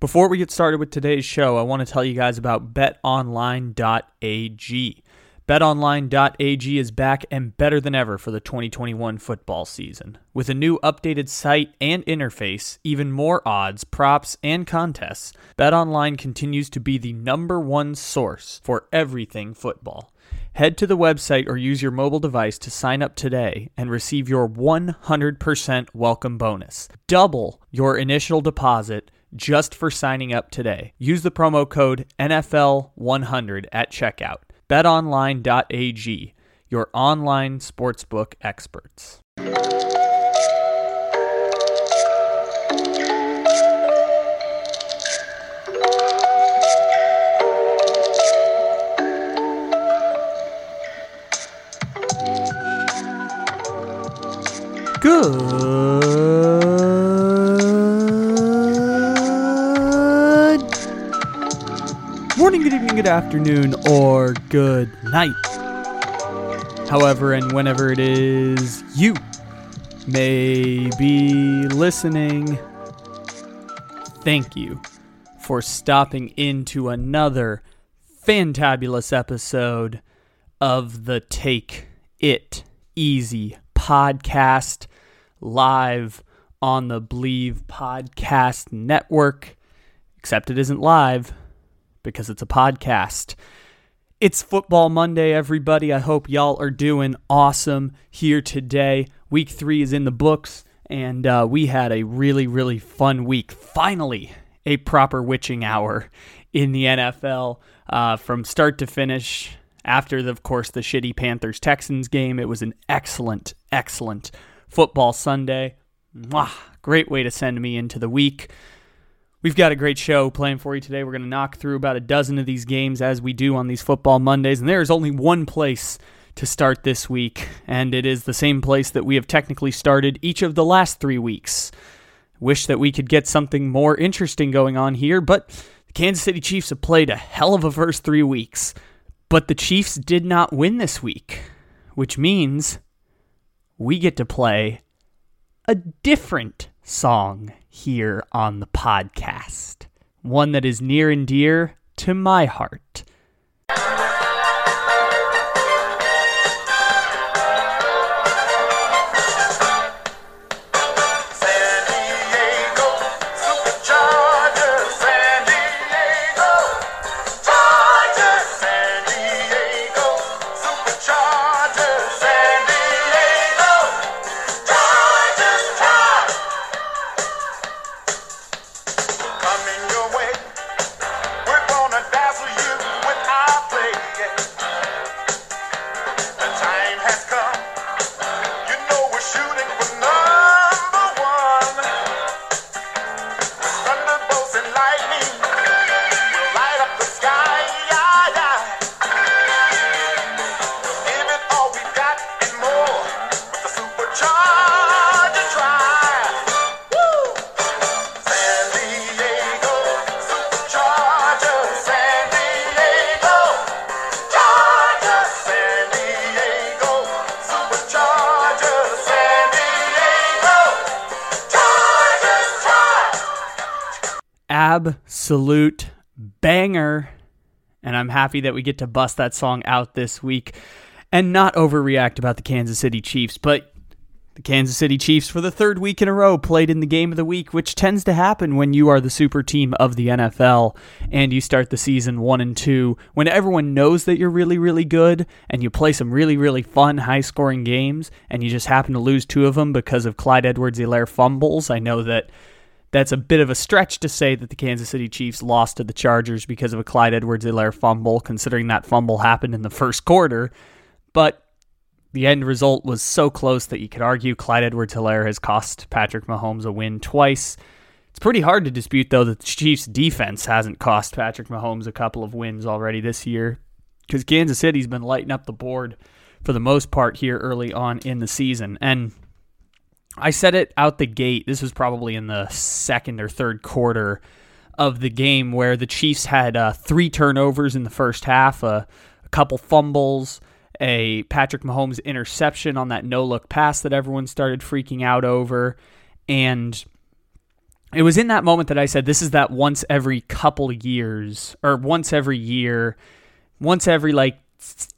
Before we get started with today's show, I want to tell you guys about betonline.ag. BetOnline.ag is back and better than ever for the 2021 football season. With a new updated site and interface, even more odds, props, and contests, BetOnline continues to be the #1 source for everything football. Head to the website or use your mobile device to sign up today and receive your 100% welcome bonus. Double your initial deposit just for signing up today. Use the promo code NFL100 at checkout. BetOnline.ag, your online sportsbook experts. Good afternoon or good night, however and whenever it is you may be listening. Thank you for stopping into another fantabulous episode of the Take It Easy podcast, live on the Believe Podcast Network, except it isn't live because it's a podcast. It's Football Monday, everybody. I hope y'all are doing awesome here today. Week 3 is in the books, and we had a really, really fun week. Finally, a proper witching hour in the NFL from start to finish. After, of course, the shitty Panthers-Texans game, it was an excellent, excellent football Sunday. Mwah! Great way to send me into the week. We've got a great show planned for you today. We're going to knock through about a dozen of these games as we do on these Football Mondays, and there is only one place to start this week, and it is the same place that we have technically started each of the last 3 weeks. Wish that we could get something more interesting going on here, but the Kansas City Chiefs have played a hell of a first 3 weeks, but the Chiefs did not win this week, which means we get to play a different song here on the podcast, one that is near and dear to my heart. Absolute banger, and I'm happy that we get to bust that song out this week and not overreact about the Kansas City Chiefs, but the Kansas City Chiefs for the third week in a row played in the game of the week, which tends to happen when you are the super team of the NFL and you start the season 1-2 when everyone knows that you're really, really good and you play some really, really fun high-scoring games and you just happen to lose two of them because of Clyde Edwards-Helaire fumbles. I know that that's a bit of a stretch to say that the Kansas City Chiefs lost to the Chargers because of a Clyde Edwards-Helaire fumble, considering that fumble happened in the first quarter. But the end result was so close that you could argue Clyde Edwards-Helaire has cost Patrick Mahomes a win twice. It's pretty hard to dispute, though, that the Chiefs' defense hasn't cost Patrick Mahomes a couple of wins already this year, because Kansas City's been lighting up the board for the most part here early on in the season. And I said it out the gate. This was probably in the second or third quarter of the game where the Chiefs had three turnovers in the first half, a couple fumbles, a Patrick Mahomes interception on that no-look pass that everyone started freaking out over, and it was in that moment that I said, this is that once every couple years, or once every year, once every like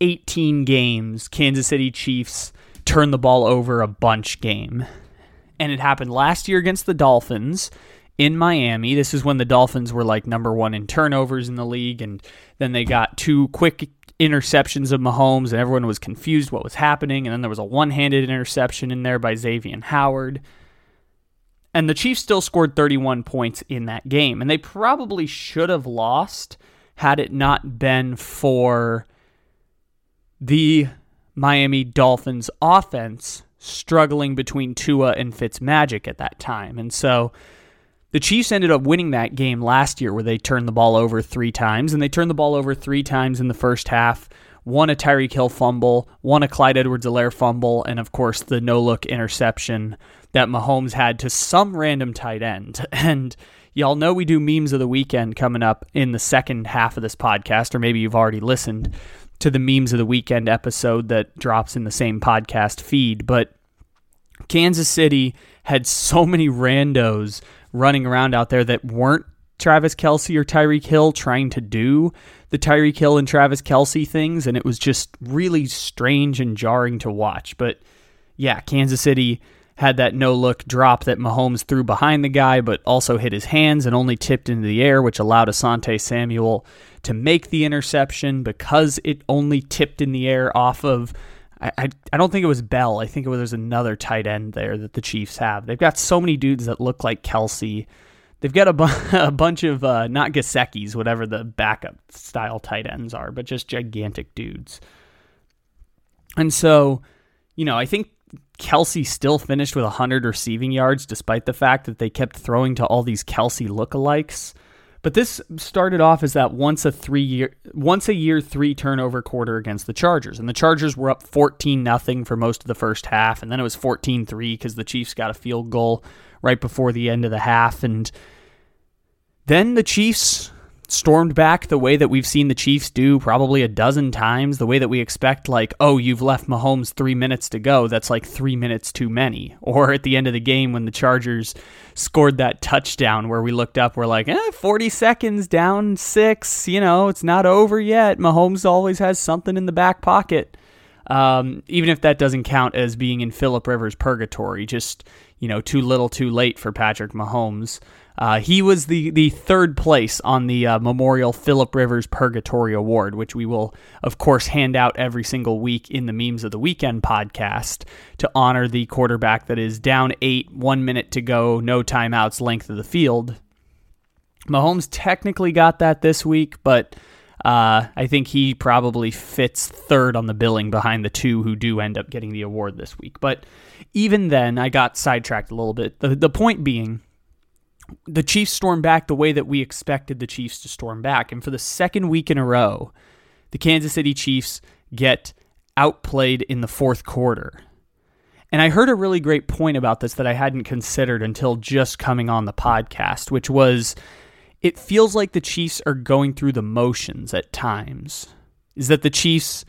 18 games, Kansas City Chiefs turn the ball over a bunch game. And it happened last year against the Dolphins in Miami. This is when the Dolphins were like #1 in turnovers in the league. And then they got two quick interceptions of Mahomes, and everyone was confused what was happening. And then there was a one-handed interception in there by Xavier Howard. And the Chiefs still scored 31 points in that game. And they probably should have lost had it not been for the Miami Dolphins offense struggling between Tua and Fitzmagic at that time. And so the Chiefs ended up winning that game last year where they turned the ball over three times. And they turned the ball over three times in the first half. One a Tyreek Hill fumble, one a Clyde Edwards-Helaire fumble, and of course the no-look interception that Mahomes had to some random tight end. And y'all know we do memes of the weekend coming up in the second half of this podcast, or maybe you've already listened to the memes of the weekend episode that drops in the same podcast feed. But Kansas City had so many randos running around out there that weren't Travis Kelce or Tyreek Hill trying to do the Tyreek Hill and Travis Kelce things, and it was just really strange and jarring to watch. But yeah, Kansas City had that no-look drop that Mahomes threw behind the guy, but also hit his hands and only tipped into the air, which allowed Asante Samuel to make the interception because it only tipped in the air off of, I don't think it was Bell. I think it was there's another tight end there that the Chiefs have. They've got so many dudes that look like Kelce. They've got a bunch of, not Gasecki's, whatever the backup style tight ends are, but just gigantic dudes. And so, you know, I think Kelce still finished with 100 receiving yards, despite the fact that they kept throwing to all these Kelce lookalikes. But this started off as that once a year, three turnover quarter against the Chargers. And the Chargers were up 14-0 for most of the first half. And then it was 14-3 because the Chiefs got a field goal right before the end of the half. And then the Chiefs stormed back the way that we've seen the Chiefs do probably a dozen times, the way that we expect, like, oh, you've left Mahomes 3 minutes to go. That's like 3 minutes too many. Or at the end of the game when the Chargers scored that touchdown where we looked up, we're like, 40 seconds down 6, you know, it's not over yet. Mahomes always has something in the back pocket. Even if that doesn't count as being in Phillip Rivers purgatory, just, you know, too little too late for Patrick Mahomes. He was the third place on the Memorial Phillip Rivers Purgatory Award, which we will, of course, hand out every single week in the Memes of the Weekend podcast to honor the quarterback that is down 8, 1 minute to go, no timeouts, length of the field. Mahomes technically got that this week, but I think he probably fits third on the billing behind the two who do end up getting the award this week. But even then, I got sidetracked a little bit. The point being, the Chiefs stormed back the way that we expected the Chiefs to storm back. And for the second week in a row, the Kansas City Chiefs get outplayed in the fourth quarter. And I heard a really great point about this that I hadn't considered until just coming on the podcast, which was it feels like the Chiefs are going through the motions at times. Is that the Chiefs,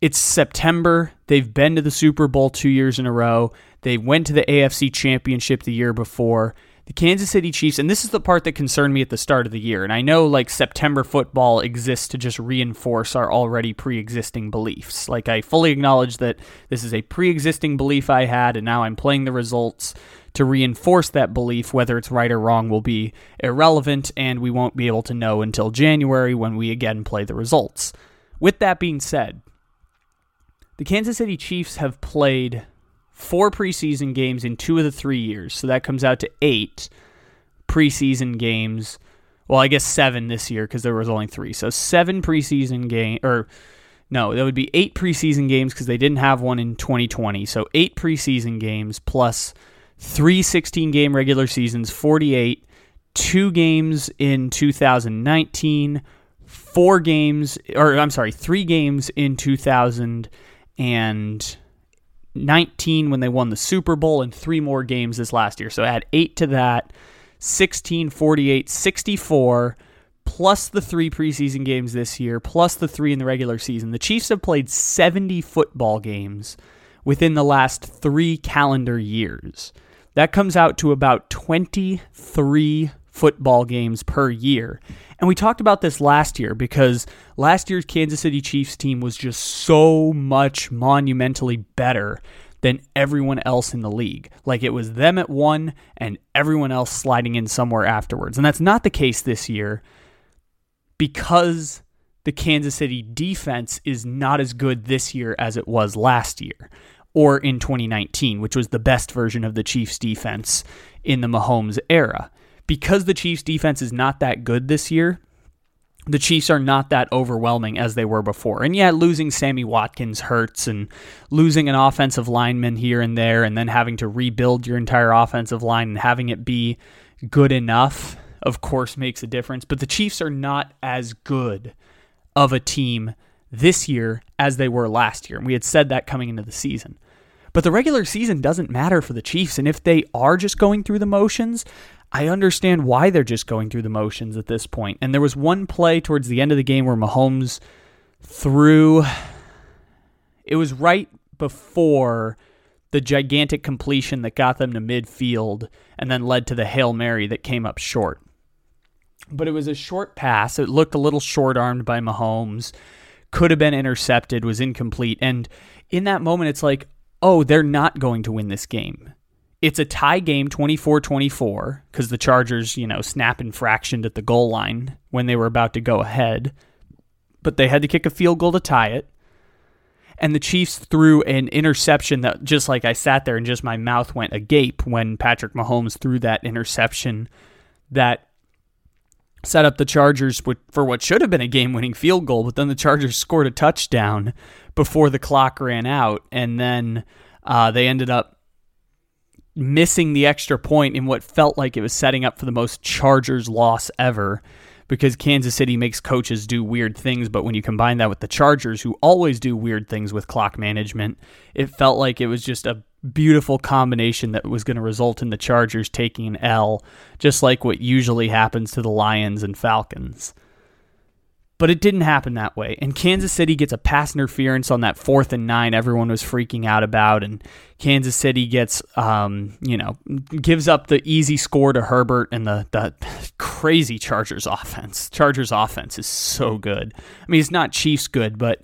it's September, they've been to the Super Bowl 2 years in a row, they went to the AFC Championship the year before. The Kansas City Chiefs, and this is the part that concerned me at the start of the year, and I know like September football exists to just reinforce our already pre-existing beliefs. Like I fully acknowledge that this is a pre-existing belief I had, and now I'm playing the results to reinforce that belief. Whether it's right or wrong will be irrelevant, and we won't be able to know until January when we again play the results. With that being said, the Kansas City Chiefs have played 4 preseason games in 2 of the 3 years. So that comes out to 8 preseason games. Well, I guess 7 this year because there was only 3. So 7 preseason games, or no, that would be 8 preseason games because they didn't have one in 2020. So 8 preseason games plus 3 16-game regular seasons, 48, 2 games in 2019, 3 games in 2019 when they won the Super Bowl, and 3 more games this last year. So add 8 to that, 16, 48, 64, plus the 3 preseason games this year, plus the 3 in the regular season. The Chiefs have played 70 football games within the last 3 calendar years. That comes out to about 23 football games per year. And we talked about this last year because last year's Kansas City Chiefs team was just so much monumentally better than everyone else in the league. Like, it was them at one and everyone else sliding in somewhere afterwards. And that's not the case this year because the Kansas City defense is not as good this year as it was last year or in 2019, which was the best version of the Chiefs defense in the Mahomes era. Because the Chiefs defense is not that good this year, the Chiefs are not that overwhelming as they were before. And yeah, losing Sammy Watkins hurts, and losing an offensive lineman here and there, and then having to rebuild your entire offensive line and having it be good enough, of course, makes a difference. But the Chiefs are not as good of a team this year as they were last year. And we had said that coming into the season. But the regular season doesn't matter for the Chiefs. And if they are just going through the motions, I understand why they're just going through the motions at this point. And there was one play towards the end of the game where Mahomes threw. It was right before the gigantic completion that got them to midfield and then led to the Hail Mary that came up short. But it was a short pass. It looked a little short-armed by Mahomes. Could have been intercepted, was incomplete. And in that moment, it's like, oh, they're not going to win this game. It's a tie game, 24-24, because the Chargers, snap infractioned at the goal line when they were about to go ahead. But they had to kick a field goal to tie it. And the Chiefs threw an interception that, just like I sat there and just my mouth went agape when Patrick Mahomes threw that interception that set up the Chargers for what should have been a game-winning field goal. But then the Chargers scored a touchdown before the clock ran out. And then they ended up missing the extra point in what felt like it was setting up for the most Chargers loss ever, because Kansas City makes coaches do weird things. But when you combine that with the Chargers, who always do weird things with clock management, it felt like it was just a beautiful combination that was going to result in the Chargers taking an L, just like what usually happens to the Lions and Falcons. But it didn't happen that way. And Kansas City gets a pass interference on that 4th and 9 everyone was freaking out about. And Kansas City gets, gives up the easy score to Herbert and the crazy Chargers offense. Chargers offense is so good. I mean, it's not Chiefs good, but,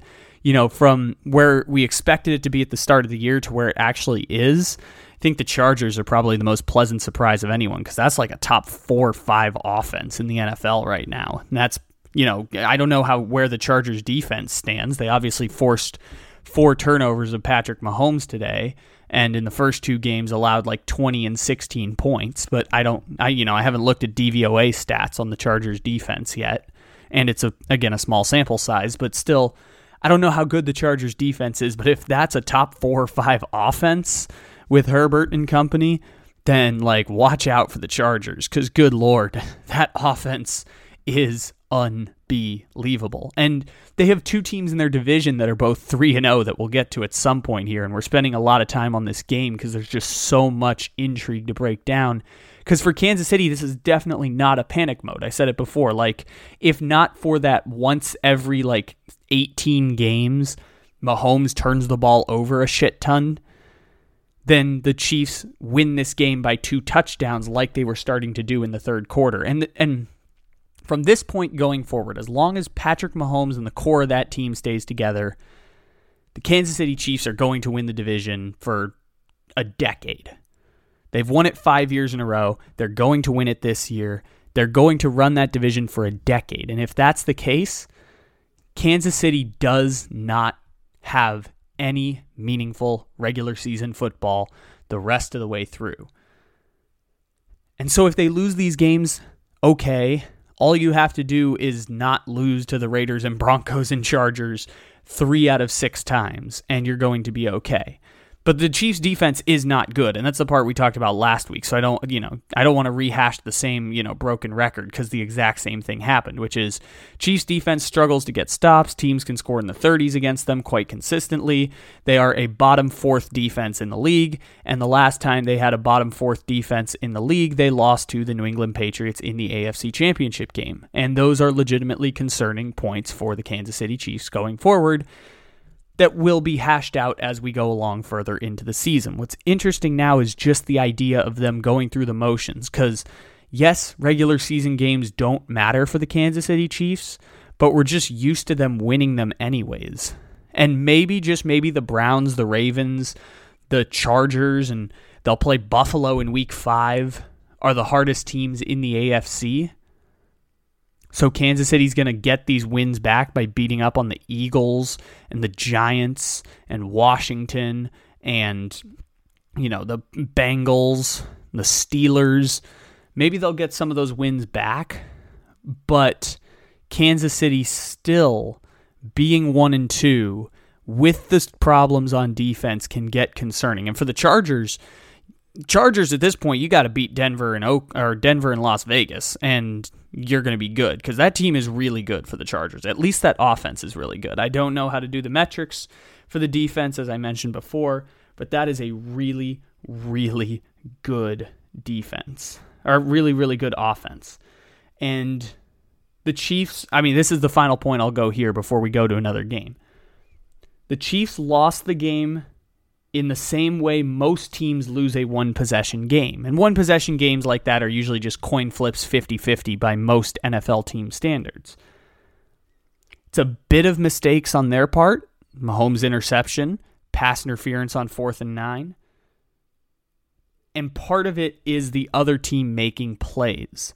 from where we expected it to be at the start of the year to where it actually is, I think the Chargers are probably the most pleasant surprise of anyone, because that's like a top 4 or 5 offense in the NFL right now. And that's, I don't know where the Chargers defense stands. They obviously forced 4 turnovers of Patrick Mahomes today, and in the first 2 games allowed like 20 and 16 points. But I haven't looked at DVOA stats on the Chargers defense yet, and it's a small sample size. But still, I don't know how good the Chargers defense is. But if that's a top 4 or 5 offense with Herbert and company, then watch out for the Chargers, because good lord, that offense is unbelievable. And they have 2 teams in their division that are both 3-0 that we'll get to at some point here. And we're spending a lot of time on this game because there's just so much intrigue to break down. Because for Kansas City, this is definitely not a panic mode. I said it before, if not for that once every 18 games, Mahomes turns the ball over a shit ton, then the Chiefs win this game by 2 touchdowns like they were starting to do in the third quarter. And from this point going forward, as long as Patrick Mahomes and the core of that team stays together, the Kansas City Chiefs are going to win the division for a decade. They've won it 5 years in a row. They're going to win it this year. They're going to run that division for a decade. And if that's the case, Kansas City does not have any meaningful regular season football the rest of the way through. And so if they lose these games, okay. All you have to do is not lose to the Raiders and Broncos and Chargers 3 out of 6 times, and you're going to be okay. But the Chiefs' defense is not good, and that's the part we talked about last week. So I don't want to rehash the same, broken record, because the exact same thing happened, which is Chiefs' defense struggles to get stops. Teams can score in the 30s against them quite consistently. They are a bottom 4th defense in the league, and the last time they had a bottom 4th defense in the league, they lost to the New England Patriots in the AFC Championship game. And those are legitimately concerning points for the Kansas City Chiefs going forward. that will be hashed out as we go along further into the season. What's interesting now is just the idea of them going through the motions, because yes, regular season games don't matter for the Kansas City Chiefs, but we're just used to them winning them anyways. And maybe, just maybe, the Browns, the Ravens, the Chargers, and they'll play Buffalo in Week 5 are the hardest teams in the AFC. So Kansas City's going to get these wins back by beating up on the Eagles and the Giants and Washington and, you know, the Bengals, the Steelers. Maybe they'll get some of those wins back, but Kansas City still being 1-2 with the problems on defense can get concerning. And for the Chargers at this point, you got to beat Denver and Las Vegas, and you're going to be good, because that team is really good for the Chargers. At least that offense is really good. I don't know how to do the metrics for the defense, as I mentioned before, but that is a really, really good defense, or really, really good offense. And the Chiefs, I mean, this is the final point I'll go here before we go to another game. The Chiefs lost the game in the same way most teams lose a one-possession game. And one-possession games like that are usually just coin flips 50-50 by most NFL team standards. It's a bit of mistakes on their part. Mahomes' interception, pass interference on 4th and 9. And part of it is the other team making plays.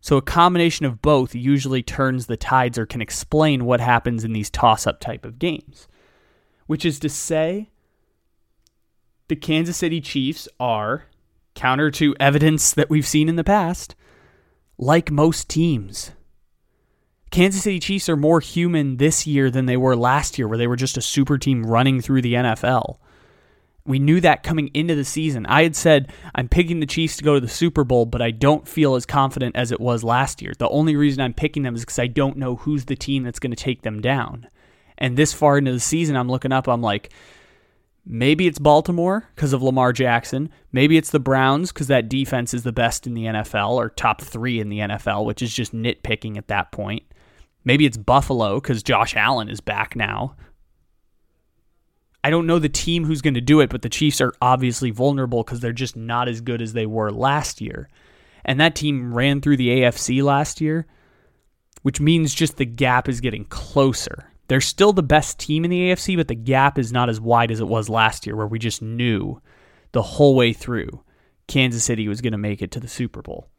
So a combination of both usually turns the tides or can explain what happens in these toss-up type of games. Which is to say, the Kansas City Chiefs are, counter to evidence that we've seen in the past, like most teams. Kansas City Chiefs are more human this year than they were last year, where they were just a super team running through the NFL. We knew that coming into the season. I had said, I'm picking the Chiefs to go to the Super Bowl, but I don't feel as confident as it was last year. The only reason I'm picking them is because I don't know who's the team that's going to take them down. And this far into the season, I'm looking up, I'm like, maybe it's Baltimore because of Lamar Jackson. Maybe it's the Browns because that defense is the best in the NFL, or top 3 in the NFL, which is just nitpicking at that point. Maybe it's Buffalo because Josh Allen is back now. I don't know the team who's going to do it, but the Chiefs are obviously vulnerable because they're just not as good as they were last year. And that team ran through the AFC last year, which means just the gap is getting closer. They're still the best team in the AFC, but the gap is not as wide as it was last year, where we just knew the whole way through Kansas City was going to make it to the Super Bowl.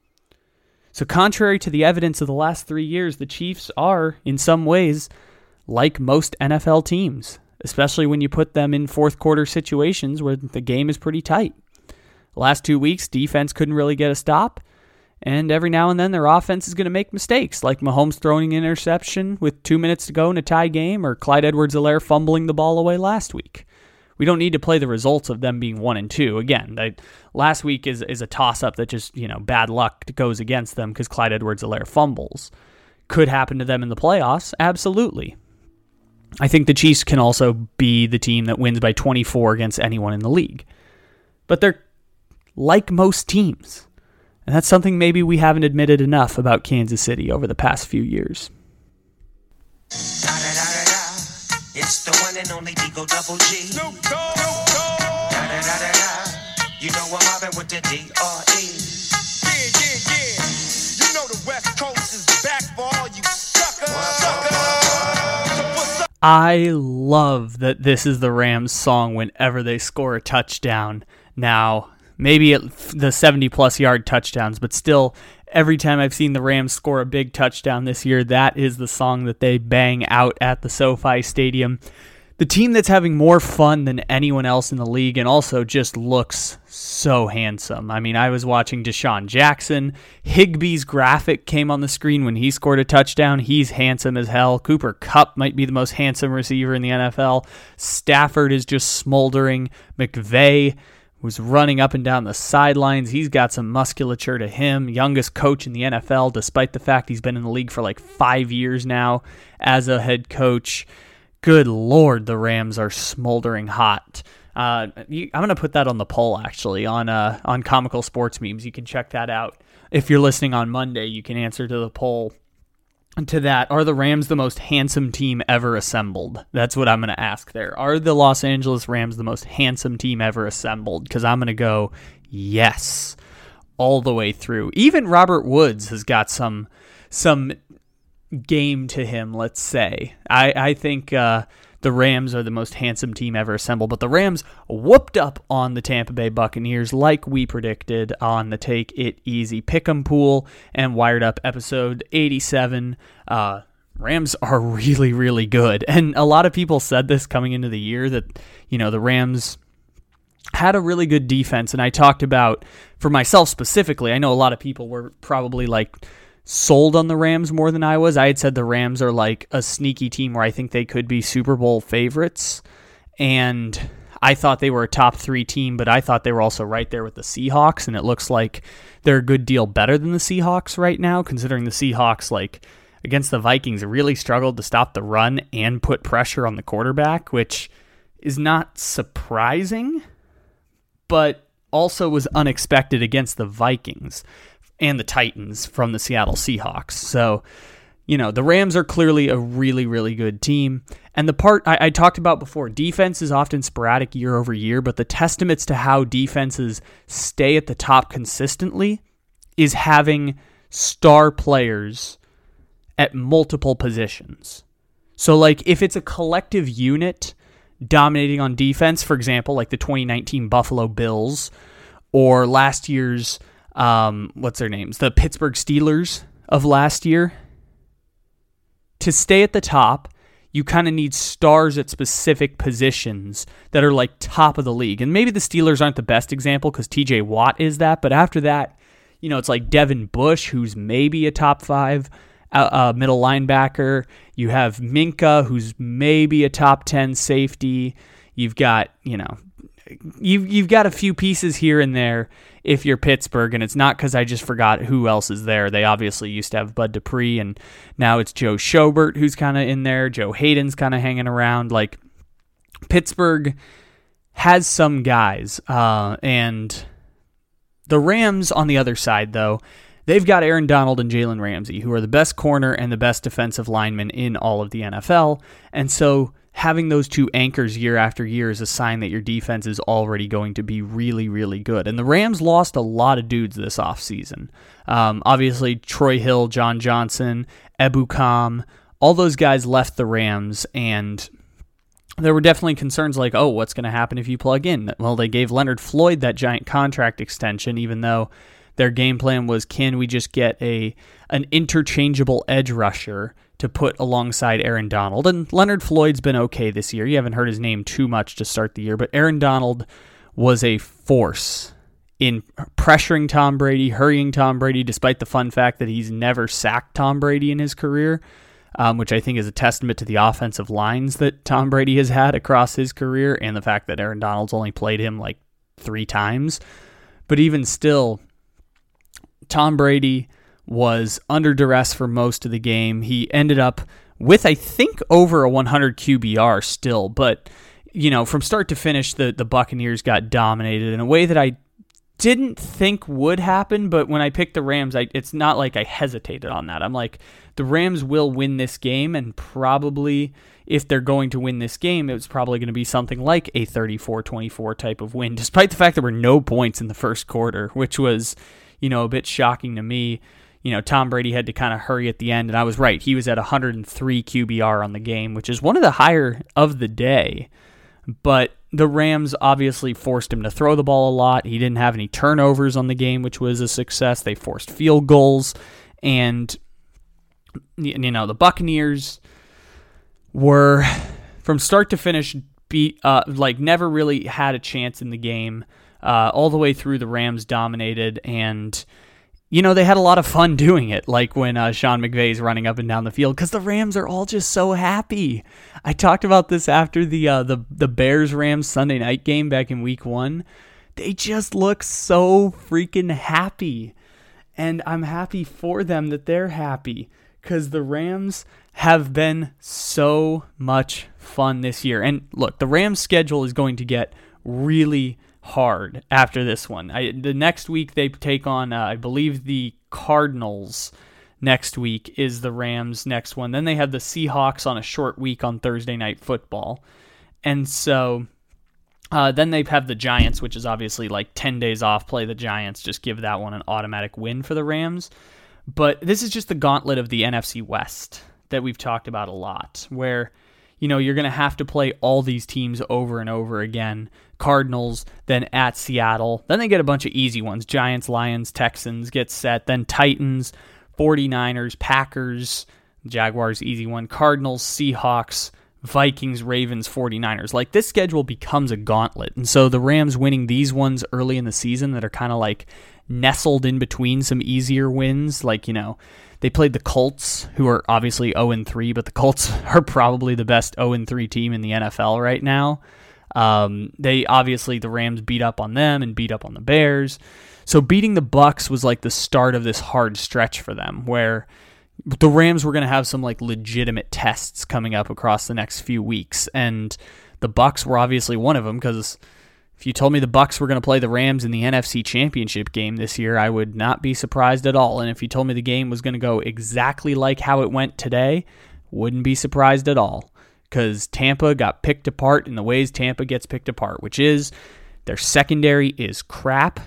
So contrary to the evidence of the last 3 years, the Chiefs are, in some ways, like most NFL teams, especially when you put them in fourth quarter situations where the game is pretty tight. The last 2 weeks, defense couldn't really get a stop. And every now and then, their offense is going to make mistakes, like Mahomes throwing an interception with 2 minutes to go in a tie game, or Clyde Edwards-Helaire fumbling the ball away last week. We don't need to play the results of them being 1-2. Again, last week is a toss-up that just, bad luck goes against them because Clyde Edwards-Helaire fumbles. Could happen to them in the playoffs, absolutely. I think the Chiefs can also be the team that wins by 24 against anyone in the league. But they're like most teams. And that's something maybe we haven't admitted enough about Kansas City over the past few years. It's the one and only Eagle Double G. You know I'm mobbing with the DRE. Yeah. You know the West Coast is back for all you suckers. I love that this is the Rams song whenever they score a touchdown. Now, maybe the 70-plus yard touchdowns, but still, every time I've seen the Rams score a big touchdown this year, that is the song that they bang out at the SoFi Stadium. The team that's having more fun than anyone else in the league, and also just looks so handsome. I mean, I was watching DeSean Jackson. Higbee's graphic came on the screen when he scored a touchdown. He's handsome as hell. Cooper Kupp might be the most handsome receiver in the NFL. Stafford is just smoldering. McVay was running up and down the sidelines. He's got some musculature to him. Youngest coach in the NFL, despite the fact he's been in the league for like 5 years now as a head coach. Good Lord, the Rams are smoldering hot. I'm going to put that on the poll, actually, on Comical Sports Memes. You can check that out. If you're listening on Monday, you can answer to the poll to that, are the Rams the most handsome team ever assembled? That's what I'm going to ask there. Are the Los Angeles Rams the most handsome team ever assembled? Because I'm going to go yes all the way through. Even Robert Woods has got some game to him, let's say. I think the Rams are the most handsome team ever assembled, but the Rams whooped up on the Tampa Bay Buccaneers like we predicted on the Take It Easy Pick'em Pool and Wired Up episode 87. Rams are really, really good. And a lot of people said this coming into the year that, you know, the Rams had a really good defense. And I talked about, for myself specifically, I know a lot of people were probably like sold on the Rams more than I was. I had said the Rams are like a sneaky team where I think they could be Super Bowl favorites. And I thought they were a top three team, but I thought they were also right there with the Seahawks. And it looks like they're a good deal better than the Seahawks right now, considering the Seahawks, like against the Vikings, really struggled to stop the run and put pressure on the quarterback, which is not surprising, but also was unexpected against the Vikings and the Titans from the Seattle Seahawks. So, you know, the Rams are clearly a really, really good team. And the part I talked about before, defense is often sporadic year over year, but the testaments to how defenses stay at the top consistently is having star players at multiple positions. So, like, if it's a collective unit dominating on defense, for example, like the 2019 Buffalo Bills or last year's what's their names? The Pittsburgh Steelers of last year. To stay at the top, you kind of need stars at specific positions that are like top of the league. And maybe the Steelers aren't the best example because TJ Watt is that. But after that, you know, it's like Devin Bush, who's maybe a top five middle linebacker. You have Minka, who's maybe a top 10 safety. You've got, you know, You've got a few pieces here and there if you're Pittsburgh, and it's not because I just forgot who else is there. They obviously used to have Bud Dupree, and now it's Joe Schobert who's kind of in there. Joe Hayden's kind of hanging around. Like, Pittsburgh has some guys, and the Rams on the other side, though, they've got Aaron Donald and Jalen Ramsey, who are the best corner and the best defensive lineman in all of the NFL, and so having those two anchors year after year is a sign that your defense is already going to be really, really good. And the Rams lost a lot of dudes this offseason. Obviously, Troy Hill, John Johnson, Ebukam, all those guys left the Rams, and there were definitely concerns like, oh, what's going to happen if you plug in? Well, they gave Leonard Floyd that giant contract extension, even though their game plan was, can we just get an interchangeable edge rusher to put alongside Aaron Donald? And Leonard Floyd's been okay this year. You haven't heard his name too much to start the year, but Aaron Donald was a force in pressuring Tom Brady, hurrying Tom Brady, despite the fun fact that he's never sacked Tom Brady in his career, which I think is a testament to the offensive lines that Tom Brady has had across his career and the fact that Aaron Donald's only played him like 3 times. But even still, Tom Brady was under duress for most of the game. He ended up with, I think, over a 100 QBR still. But, you know, from start to finish, the Buccaneers got dominated in a way that I didn't think would happen. But when I picked the Rams, it's not like I hesitated on that. I'm like, the Rams will win this game, and probably if they're going to win this game, it's probably going to be something like a 34-24 type of win, despite the fact there were no points in the first quarter, which was, you know, a bit shocking to me. You know, Tom Brady had to kind of hurry at the end, and I was right. He was at 103 QBR on the game, which is one of the higher of the day. But the Rams obviously forced him to throw the ball a lot. He didn't have any turnovers on the game, which was a success. They forced field goals. And, you know, the Buccaneers were, from start to finish, never really had a chance in the game. All the way through, the Rams dominated, and you know, they had a lot of fun doing it, like when Sean McVay is running up and down the field, because the Rams are all just so happy. I talked about this after the Bears-Rams Sunday night game back in Week 1. They just look so freaking happy, and I'm happy for them that they're happy, because the Rams have been so much fun this year. And look, the Rams' schedule is going to get really hard after this one. The next week they take on, I believe, the Cardinals. next week is the Rams' next one. Then they have the Seahawks on a short week on Thursday Night Football. And so then they have the Giants, which is obviously like 10 days off, play the Giants, just give that one an automatic win for the Rams. But this is just the gauntlet of the NFC West that we've talked about a lot, where, you know, you're going to have to play all these teams over and over again. Cardinals, then at Seattle. Then they get a bunch of easy ones. Giants, Lions, Texans get set. Then Titans, 49ers, Packers, Jaguars, easy one. Cardinals, Seahawks, Vikings, Ravens, 49ers. Like, this schedule becomes a gauntlet. And so the Rams winning these ones early in the season that are kind of like nestled in between some easier wins, like, you know, they played the Colts, who are obviously 0-3, but the Colts are probably the best 0-3 team in the NFL right now. They obviously, the Rams beat up on them and beat up on the Bears. So beating the Bucs was like the start of this hard stretch for them, where the Rams were going to have some like legitimate tests coming up across the next few weeks. And the Bucs were obviously one of them, because if you told me the Bucs were going to play the Rams in the NFC Championship game this year, I would not be surprised at all. And if you told me the game was going to go exactly like how it went today, wouldn't be surprised at all, because Tampa got picked apart in the ways Tampa gets picked apart, which is their secondary is crap.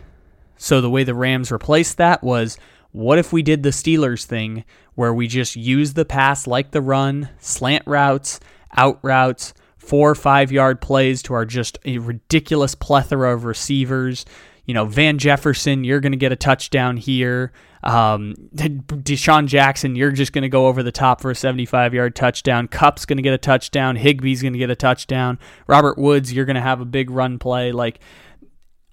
So the way the Rams replaced that was, what if we did the Steelers thing where we just use the pass like the run, slant routes, out routes, 4 or 5 yard plays to our just a ridiculous plethora of receivers. You know, Van Jefferson, you're going to get a touchdown here. DeSean Jackson, you're just going to go over the top for a 75-yard touchdown. Kupp's going to get a touchdown. Higbee's going to get a touchdown. Robert Woods, you're going to have a big run play. Like,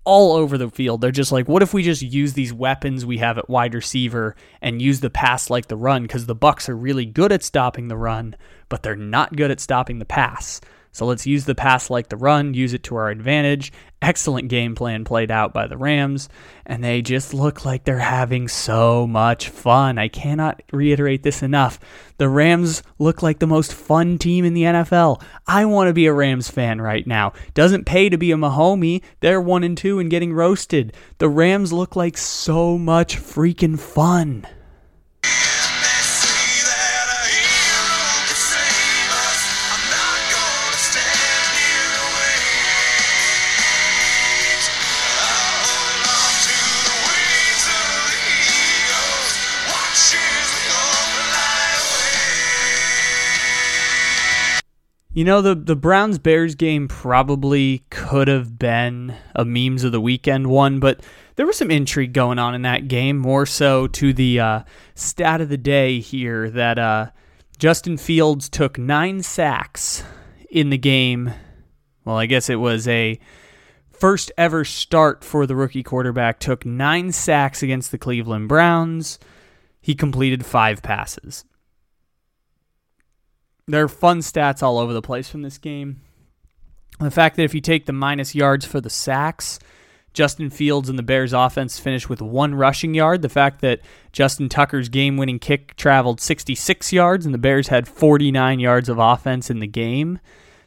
all over the field, they're just like, what if we just use these weapons we have at wide receiver and use the pass like the run? Because the Bucs are really good at stopping the run, but they're not good at stopping the pass. So let's use the pass like the run, use it to our advantage. Excellent game plan played out by the Rams, and they just look like they're having so much fun. I cannot reiterate this enough. The Rams look like the most fun team in the NFL. I want to be a Rams fan right now. Doesn't pay to be a Mahomie. They're 1-2 and getting roasted. The Rams look like so much freaking fun. You know, the Browns-Bears game probably could have been a memes of the weekend one, but there was some intrigue going on in that game, more so to the stat of the day here, that Justin Fields took 9 sacks in the game. Well, I guess it was a first ever start for the rookie quarterback, took 9 sacks against the Cleveland Browns. He completed 5 passes. There are fun stats all over the place from this game. The fact that if you take the minus yards for the sacks, Justin Fields and the Bears offense finished with 1 rushing yard. The fact that Justin Tucker's game-winning kick traveled 66 yards and the Bears had 49 yards of offense in the game.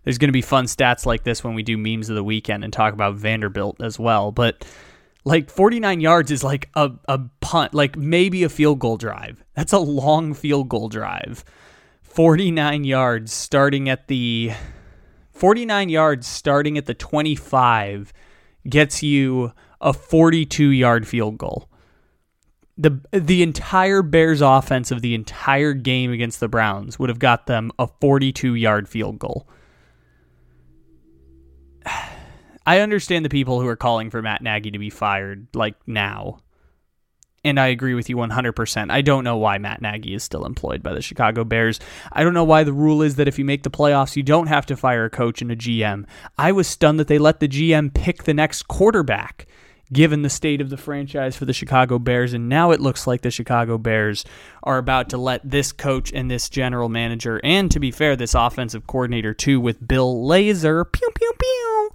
There's going to be fun stats like this when we do memes of the weekend and talk about Vanderbilt as well. But like 49 yards is like a punt, like maybe a field goal drive. That's a long field goal drive. 49 yards starting at the 25 gets you a 42-yard field goal. The entire Bears offense of the entire game against the Browns would have got them a 42-yard field goal. I understand the people who are calling for Matt Nagy to be fired, like, now. And I agree with you 100%. I don't know why Matt Nagy is still employed by the Chicago Bears. I don't know why the rule is that if you make the playoffs, you don't have to fire a coach and a GM. I was stunned that they let the GM pick the next quarterback, given the state of the franchise for the Chicago Bears. And now it looks like the Chicago Bears are about to let this coach and this general manager, and to be fair, this offensive coordinator too, with Bill Lazor, pew, pew, pew,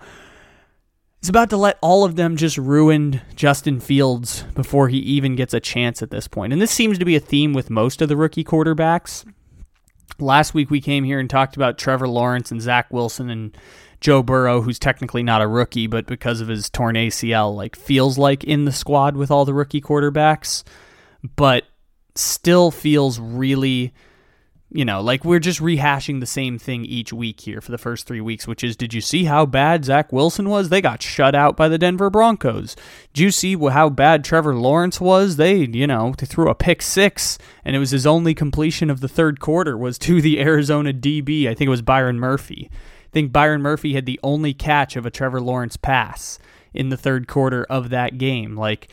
it's about to let all of them just ruin Justin Fields before he even gets a chance at this point. And this seems to be a theme with most of the rookie quarterbacks. Last week we came here and talked about Trevor Lawrence and Zach Wilson and Joe Burrow, who's technically not a rookie, but because of his torn ACL, like, feels like in the squad with all the rookie quarterbacks. But still feels really, you know, like we're just rehashing the same thing each week here for the first 3 weeks, which is, did you see how bad Zach Wilson was? They got shut out by the Denver Broncos. Did you see how bad Trevor Lawrence was? They, you know, they threw a pick six, and it was his only completion of the third quarter was to the Arizona DB. I think it was Byron Murphy. I think Byron Murphy had the only catch of a Trevor Lawrence pass in the third quarter of that game. Like,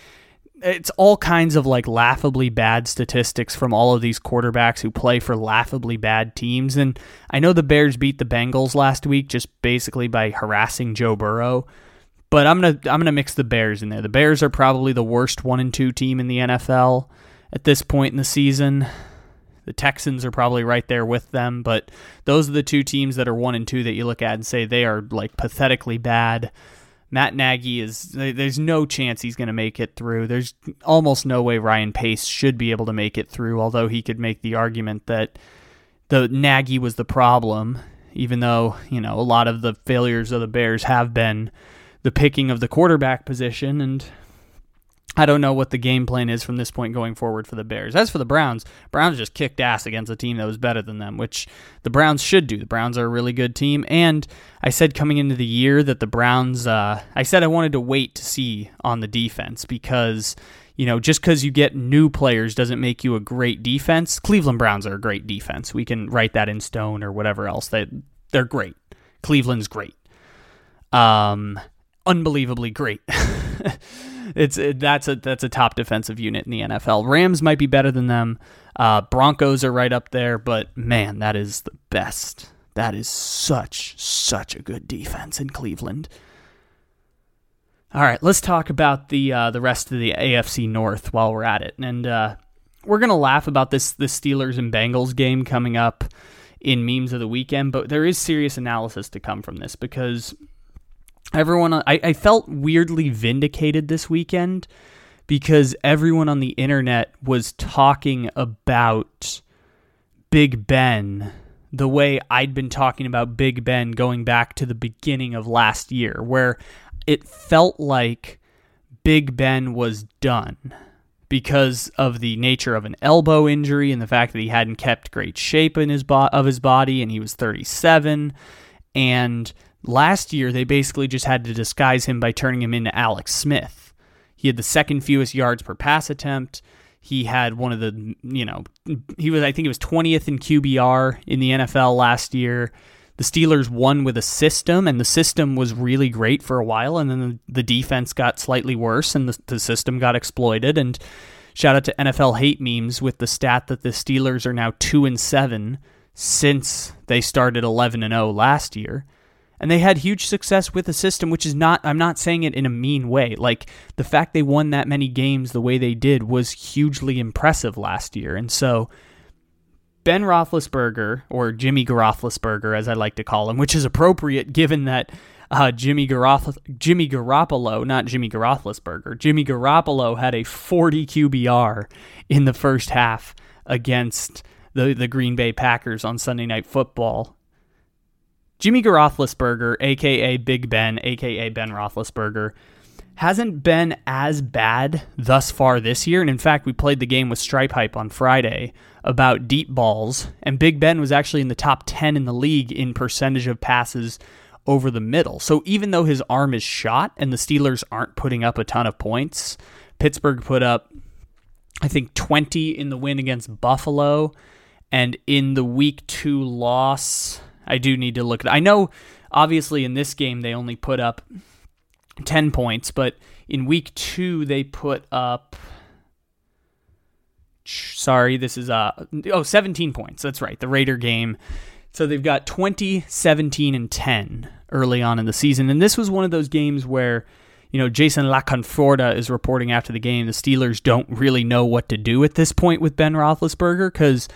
it's all kinds of like laughably bad statistics from all of these quarterbacks who play for laughably bad teams. And I know the Bears beat the Bengals last week just basically by harassing Joe Burrow, but I'm gonna mix the Bears in there. The Bears are probably the worst 1-2 team in the NFL at this point in the season. The Texans are probably right there with them, but those are the two teams that are 1-2 that you look at and say they are like pathetically bad. Matt Nagy there's no chance he's going to make it through. There's almost no way Ryan Pace should be able to make it through, although he could make the argument that the Nagy was the problem, even though, you know, a lot of the failures of the Bears have been the picking of the quarterback position, and I don't know what the game plan is from this point going forward for the Bears. As for the Browns just kicked ass against a team that was better than them, which the Browns should do. The Browns are a really good team, and I said coming into the year that the Browns, I said I wanted to wait to see on the defense because, you know, just because you get new players doesn't make you a great defense. Cleveland Browns are a great defense. We can write that in stone or whatever else. They're great. Cleveland's great. Unbelievably great. That's a top defensive unit in the NFL. Rams might be better than them. Broncos are right up there, but man, that is the best. That is such a good defense in Cleveland. All right, let's talk about the rest of the AFC North while we're at it, and we're gonna laugh about this Steelers and Bengals game coming up in memes of the weekend, but there is serious analysis to come from this because everyone, I felt weirdly vindicated this weekend because everyone on the internet was talking about Big Ben the way I'd been talking about Big Ben going back to the beginning of last year, where it felt like Big Ben was done because of the nature of an elbow injury and the fact that he hadn't kept great shape in his body, and he was 37, and last year, they basically just had to disguise him by turning him into Alex Smith. He had the second fewest yards per pass attempt. He had one of the, you know, I think it was 20th in QBR in the NFL last year. The Steelers won with a system, and the system was really great for a while, and then the defense got slightly worse, and the system got exploited. And shout out to NFL hate memes with the stat that the Steelers are now 2-7 since they started 11-0 last year. And they had huge success with a system, which is not, I'm not saying it in a mean way. Like, the fact they won that many games the way they did was hugely impressive last year. And so Ben Roethlisberger, or Jimmy Garoppolosberger, as I like to call him, which is appropriate given that Jimmy Garoppolo had a 40 QBR in the first half against the Green Bay Packers on Sunday Night Football. Jimmy Garoppolosberger, a.k.a. Big Ben, a.k.a. Ben Roethlisberger, hasn't been as bad thus far this year. And in fact, we played the game with Stripe Hype on Friday about deep balls. And Big Ben was actually in the top 10 in the league in percentage of passes over the middle. So even though his arm is shot and the Steelers aren't putting up a ton of points, Pittsburgh put up, I think, 20 in the win against Buffalo. And in the Week 2 loss, I do need to look at it. I know, obviously, in this game, they only put up 10 points, but in Week 2, they put up 17 points. That's right, the Raider game. So they've got 20, 17, and 10 early on in the season. And this was one of those games where, you know, Jason LaConforta is reporting after the game, the Steelers don't really know what to do at this point with Ben Roethlisberger because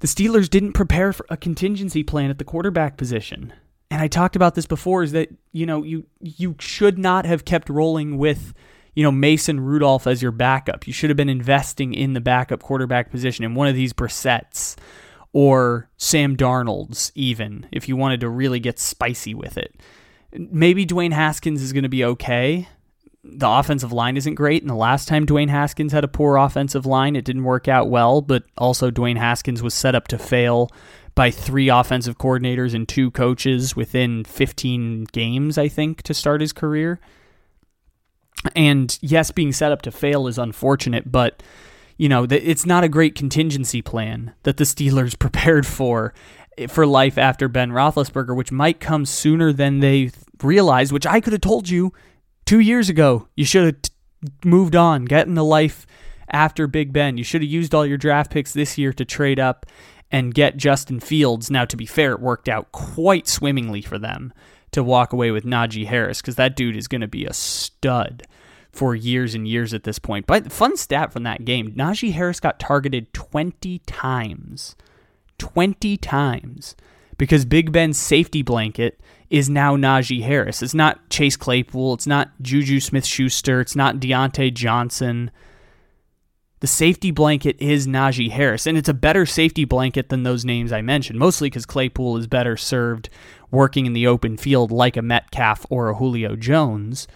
the Steelers didn't prepare for a contingency plan at the quarterback position. And I talked about this before, is that, you know, you should not have kept rolling with, you know, Mason Rudolph as your backup. You should have been investing in the backup quarterback position in one of these Brissettes or Sam Darnolds even, if you wanted to really get spicy with it. Maybe Dwayne Haskins is going to be okay. the offensive line isn't great, and the last time Dwayne Haskins had a poor offensive line, it didn't work out well, but also Dwayne Haskins was set up to fail by 3 offensive coordinators and 2 coaches within 15 games, I think, to start his career. And yes, being set up to fail is unfortunate, but you know, it's not a great contingency plan that the Steelers prepared for life after Ben Roethlisberger, which might come sooner than they realized, which I could have told you 2 years ago. You should have moved on, gotten a life after Big Ben. You should have used all your draft picks this year to trade up and get Justin Fields. Now, to be fair, it worked out quite swimmingly for them to walk away with Najee Harris, because that dude is going to be a stud for years and years at this point. But fun stat from that game, Najee Harris got targeted 20 times. 20 times. Because Big Ben's safety blanket is now Najee Harris. It's not Chase Claypool. It's not Juju Smith-Schuster. It's not Deontay Johnson. The safety blanket is Najee Harris, and it's a better safety blanket than those names I mentioned, mostly because Claypool is better served working in the open field like a Metcalf or a Julio Jones.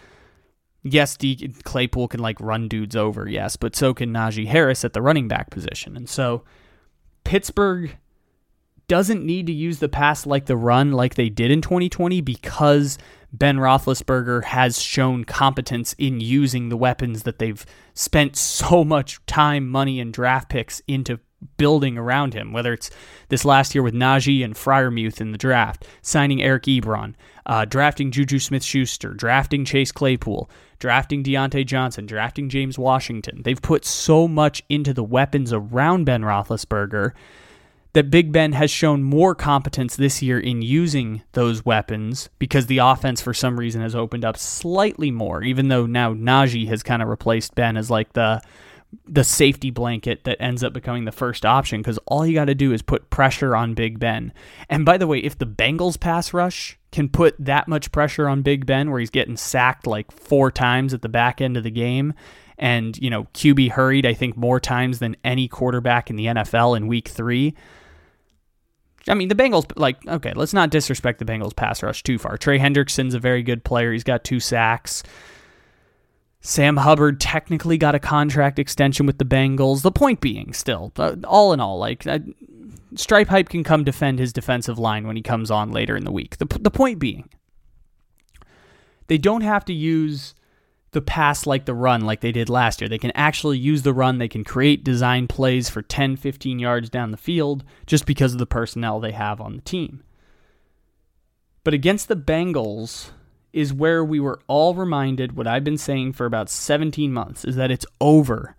Yes, Claypool can run dudes over, yes, but so can Najee Harris at the running back position. And so Pittsburgh doesn't need to use the pass like the run like they did in 2020, because Ben Roethlisberger has shown competence in using the weapons that they've spent so much time, money, and draft picks into building around him, whether it's this last year with Najee and Freiermuth in the draft, signing Eric Ebron, drafting Juju Smith-Schuster, drafting Chase Claypool, drafting Deontay Johnson, drafting James Washington. They've put so much into the weapons around Ben Roethlisberger that Big Ben has shown more competence this year in using those weapons, because the offense for some reason has opened up slightly more, even though now Najee has kind of replaced Ben as the safety blanket that ends up becoming the first option, because all you got to do is put pressure on Big Ben. And by the way, if the Bengals pass rush can put that much pressure on Big Ben, where he's getting sacked 4 times at the back end of the game, and QB hurried, I think, more times than any quarterback in the NFL in week 3, I mean, the Bengals, okay, let's not disrespect the Bengals pass rush too far. Trey Hendrickson's a very good player. He's got 2 sacks. Sam Hubbard technically got a contract extension with the Bengals. The point being, still, all in all, Stripe Hype can come defend his defensive line when he comes on later in the week. The point being, they don't have to use the pass like the run like they did last year. They can actually use the run. They can create design plays for 10, 15 yards down the field just because of the personnel they have on the team. But against the Bengals is where we were all reminded what I've been saying for about 17 months, is that it's over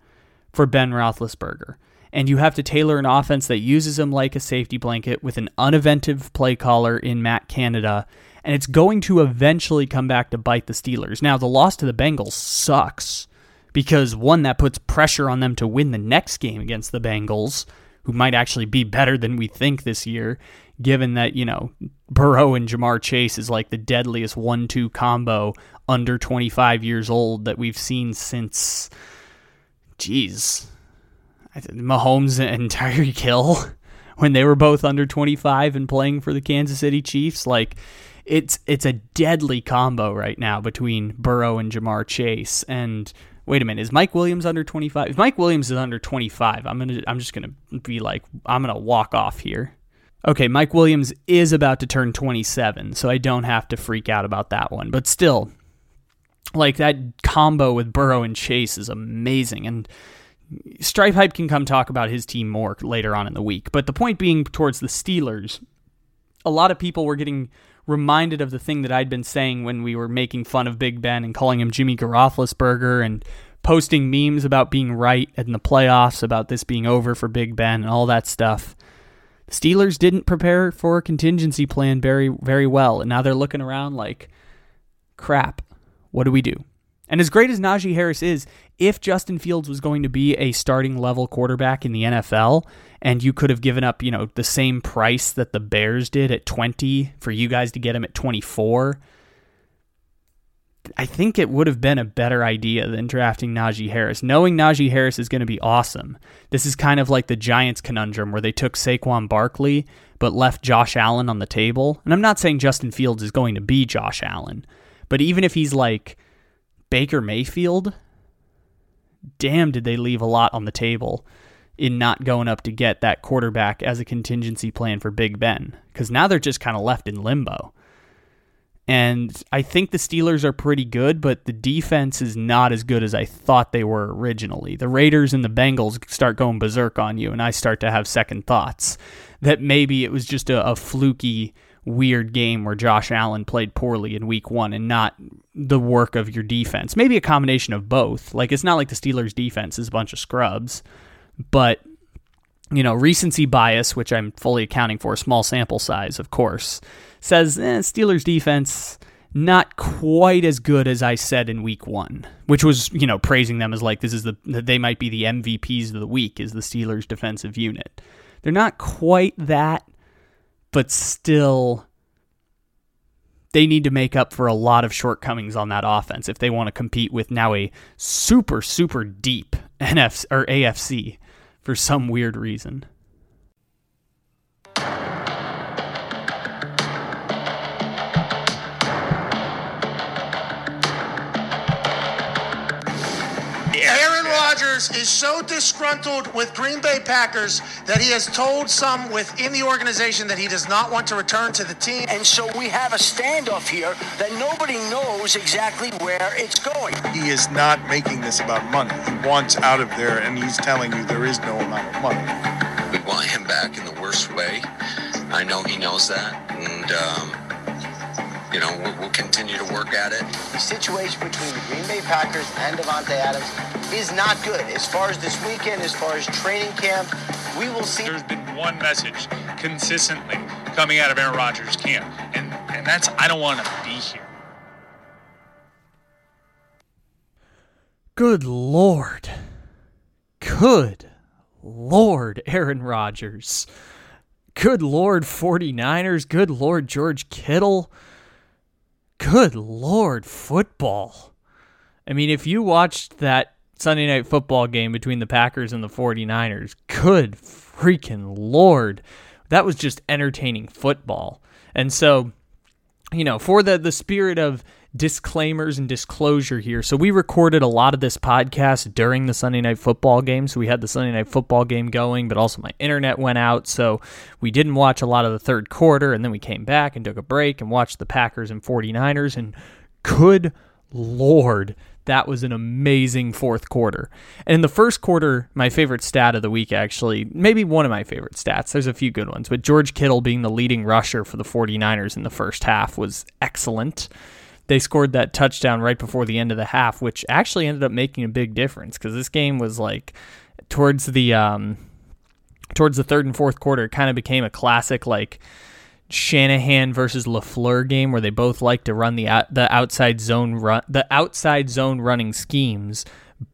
for Ben Roethlisberger. And you have to tailor an offense that uses him like a safety blanket with an uninventive play caller in Matt Canada. And it's going to eventually come back to bite the Steelers. Now, the loss to the Bengals sucks, because one, that puts pressure on them to win the next game against the Bengals, who might actually be better than we think this year, given that, Burrow and Ja'Marr Chase is the deadliest 1-2 combo under 25 years old that we've seen since, Mahomes and Tyreek Hill, when they were both under 25 and playing for the Kansas City Chiefs. It's a deadly combo right now between Burrow and Ja'Marr Chase. And wait a minute, is Mike Williams under 25? If Mike Williams is under 25, I'm gonna walk off here. Okay, Mike Williams is about to turn 27, so I don't have to freak out about that one. But still, that combo with Burrow and Chase is amazing. And Stripe Hype can come talk about his team more later on in the week. But the point being, towards the Steelers, a lot of people were getting reminded of the thing that I'd been saying when we were making fun of Big Ben and calling him Jimmy Roethlisberger and posting memes about being right in the playoffs, about this being over for Big Ben and all that stuff. The Steelers didn't prepare for a contingency plan very, very well, and now they're looking around like, crap, what do we do? And as great as Najee Harris is, if Justin Fields was going to be a starting level quarterback in the NFL, and you could have given up, the same price that the Bears did at 20 for you guys to get him at 24, I think it would have been a better idea than drafting Najee Harris. Knowing Najee Harris is going to be awesome, this is kind of like the Giants conundrum where they took Saquon Barkley but left Josh Allen on the table. And I'm not saying Justin Fields is going to be Josh Allen, but even if he's Baker Mayfield, damn, did they leave a lot on the table in not going up to get that quarterback as a contingency plan for Big Ben, because now they're just kind of left in limbo. And I think the Steelers are pretty good, but the defense is not as good as I thought they were originally. The Raiders and the Bengals start going berserk on you, and I start to have second thoughts that maybe it was just a fluky, weird game where Josh Allen played poorly in week one and not the work of your defense. Maybe a combination of both. Like, it's not like the Steelers' defense is a bunch of scrubs, but, you know, recency bias, which I'm fully accounting for, small sample size, of course, says Steelers defense not quite as good as I said in week one, which was, you know, praising them as like this is they might be the MVPs of the week, is the Steelers defensive unit. They're not quite that, but still they need to make up for a lot of shortcomings on that offense if they want to compete with now a super, super deep NFC or AFC for some weird reason. Rodgers is so disgruntled with Green Bay Packers that he has told some within the organization that he does not want to return to the team. And so we have a standoff here that nobody knows exactly where it's going. He is not making this about money. He wants out of there, and he's telling you there is no amount of money. We want him back in the worst way. I know he knows that, and you know, we'll continue to work at it. The situation between the Green Bay Packers and Davante Adams is not good. As far as this weekend, as far as training camp, we will see. There's been one message consistently coming out of Aaron Rodgers' camp, and that's, I don't want to be here. Good Lord. Good Lord, Aaron Rodgers. Good Lord, 49ers. Good Lord, George Kittle. Good Lord, football. I mean, if you watched that Sunday Night Football game between the Packers and the 49ers, good freaking Lord. That was just entertaining football. And so, you know, for the spirit of disclaimers and disclosure here, so we recorded a lot of this podcast during the Sunday Night Football game, so we had the Sunday Night Football game going, but also my internet went out, so we didn't watch a lot of the third quarter, and then we came back and took a break and watched the Packers and 49ers, and good Lord, that was an amazing fourth quarter. And in the first quarter, my favorite stat of the week, actually, maybe one of my favorite stats, there's a few good ones, but George Kittle being the leading rusher for the 49ers in the first half was excellent. They scored that touchdown right before the end of the half, which actually ended up making a big difference, because this game was like towards the third and fourth quarter, it kind of became a classic like Shanahan versus LaFleur game where they both like to run the outside zone running schemes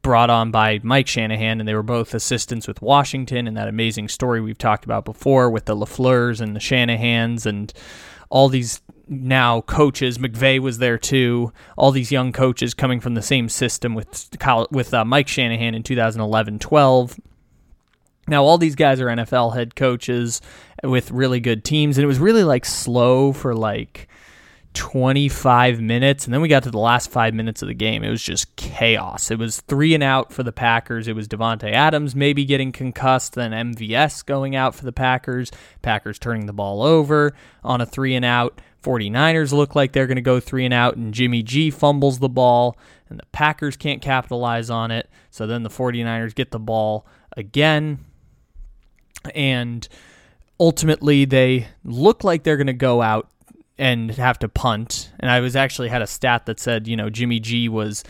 brought on by Mike Shanahan, and they were both assistants with Washington, and that amazing story we've talked about before with the LaFleurs and the Shanahans and all these now coaches. McVay was there too. All these young coaches coming from the same system with Mike Shanahan in 2011-12. Now all these guys are NFL head coaches with really good teams, and it was really like slow for like 25 minutes, and then we got to the last 5 minutes of the game. It was just chaos. It was 3 and out for the Packers. It was Davante Adams maybe getting concussed, then MVS going out for the Packers. Packers turning the ball over on a 3 and out. 49ers look like they're going to go 3 and out, and Jimmy G fumbles the ball, and the Packers can't capitalize on it. So then the 49ers get the ball again, and ultimately they look like they're going to go out and have to punt. And I was actually had a stat that said, you know, Jimmy G was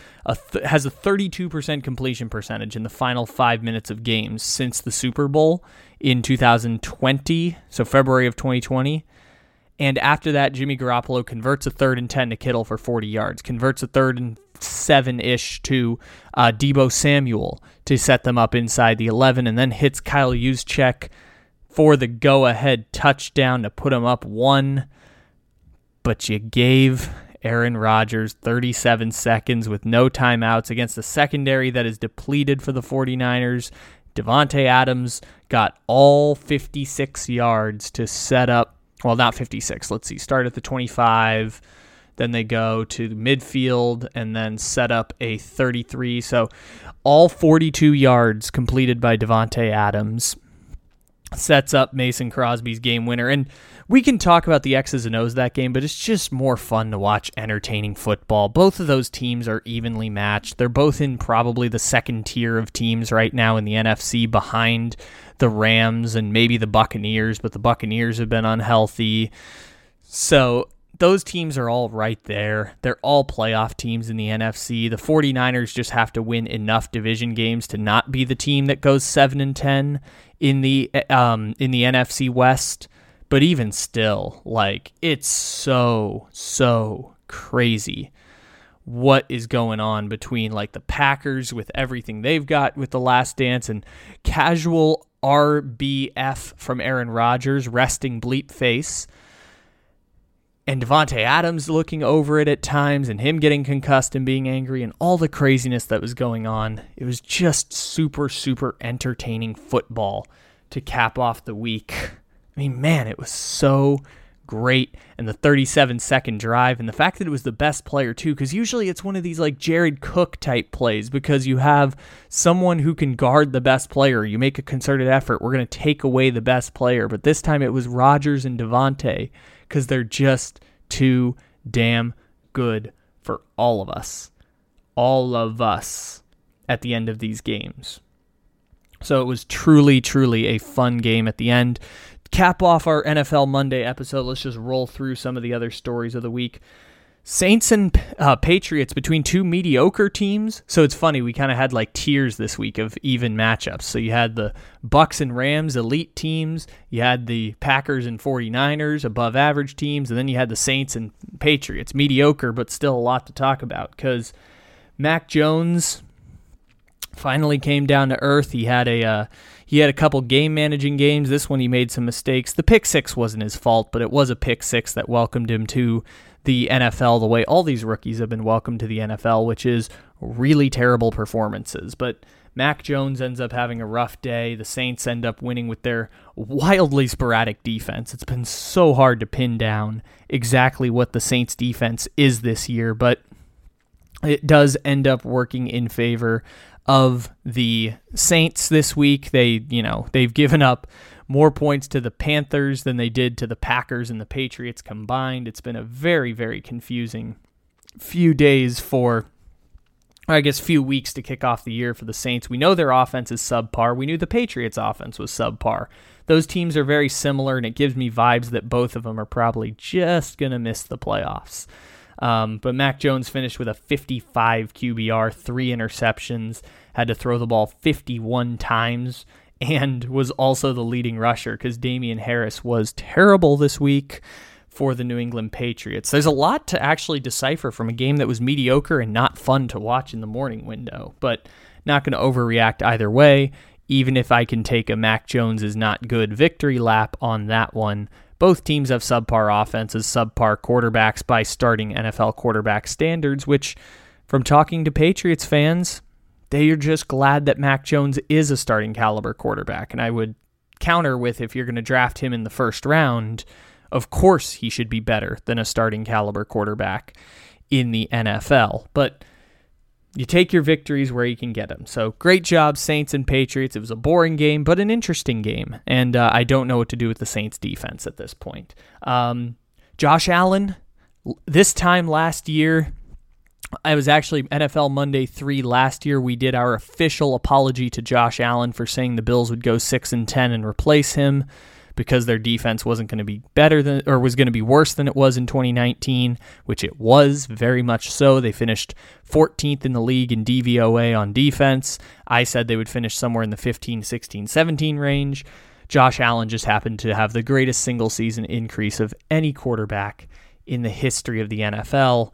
has a 32% completion percentage in the final 5 minutes of games since the Super Bowl in 2020, so February of 2020. And after that, Jimmy Garoppolo converts a 3rd and 10 to Kittle for 40 yards, converts a 3rd and 7-ish to Deebo Samuel to set them up inside the 11, and then hits Kyle Juszczyk for the go-ahead touchdown to put him up 1. But you gave Aaron Rodgers 37 seconds with no timeouts against a secondary that is depleted for the 49ers. Davante Adams got all 56 yards to set up. Well, not 56. Let's see. Start at the 25, Then they go to midfield and then set up a 33. So all 42 yards completed by Davante Adams sets up Mason Crosby's game winner. And we can talk about the X's and O's that game, but it's just more fun to watch entertaining football. Both of those teams are evenly matched. They're both in probably the second tier of teams right now in the NFC, behind the Rams and maybe the Buccaneers, but the Buccaneers have been unhealthy. So those teams are all right there. They're all playoff teams in the NFC. The 49ers just have to win enough division games to not be the team that goes 7-10 in the NFC West. But even still, like, it's so crazy what is going on between, like, the Packers with everything they've got with the Last Dance and casual RBF from Aaron Rodgers, resting bleep face, and Davante Adams looking over it at times and him getting concussed and being angry and all the craziness that was going on. It was just super entertaining football to cap off the week. I mean, man, it was so great. And the 37-second drive and the fact that it was the best player too, because usually it's one of these like Jared Cook type plays because you have someone who can guard the best player. You make a concerted effort. We're going to take away the best player. But this time it was Rodgers and Davante, because they're just too damn good for all of us. All of us at the end of these games. So it was truly a fun game at the end. Cap off our NFL Monday episode. Let's just roll through some of the other stories of the week. Saints and Patriots between two mediocre teams. So it's funny, we kind of had like tiers this week of even matchups. So you had the Bucs and Rams, elite teams. You had the Packers and 49ers, above average teams. And then you had the Saints and Patriots, mediocre, but still a lot to talk about, because Mac Jones finally came down to earth. He had a couple game managing games. This one he made some mistakes. The pick six wasn't his fault, but it was a pick six that welcomed him to the NFL the way all these rookies have been welcomed to the NFL, which is really terrible performances. But Mac Jones ends up having a rough day. The Saints end up winning with their wildly sporadic defense. It's been so hard to pin down exactly what the Saints defense is this year, but it does end up working in favor of the Saints this week. They've given up more points to the Panthers than they did to the Packers and the Patriots combined. It's been a very confusing few days few weeks to kick off the year for the Saints. We know their offense is subpar. We knew the Patriots' offense was subpar. Those teams are very similar, and it gives me vibes that both of them are probably just going to miss the playoffs. But Mac Jones finished with a 55 QBR, 3 interceptions, had to throw the ball 51 times, and was also the leading rusher because Damian Harris was terrible this week for the New England Patriots. There's a lot to actually decipher from a game that was mediocre and not fun to watch in the morning window, but not going to overreact either way, even if I can take a Mac Jones is not good victory lap on that one. Both teams have subpar offenses, subpar quarterbacks by starting NFL quarterback standards, which, from talking to Patriots fans, they are just glad that Mac Jones is a starting caliber quarterback. And I would counter with, if you're going to draft him in the first round, of course he should be better than a starting caliber quarterback in the NFL. But you take your victories where you can get them. So great job, Saints and Patriots. It was a boring game, but an interesting game. And I don't know what to do with the Saints defense at this point. Josh Allen, this time last year, I was actually NFL Monday 3 last year. We did our official apology to Josh Allen for saying the Bills would go 6-10 and replace him because their defense wasn't going to be better than, or was going to be worse than it was in 2019, which it was very much so. They finished 14th in the league in DVOA on defense. I said they would finish somewhere in the 15, 16, 17 range. Josh Allen just happened to have the greatest single season increase of any quarterback in the history of the NFL.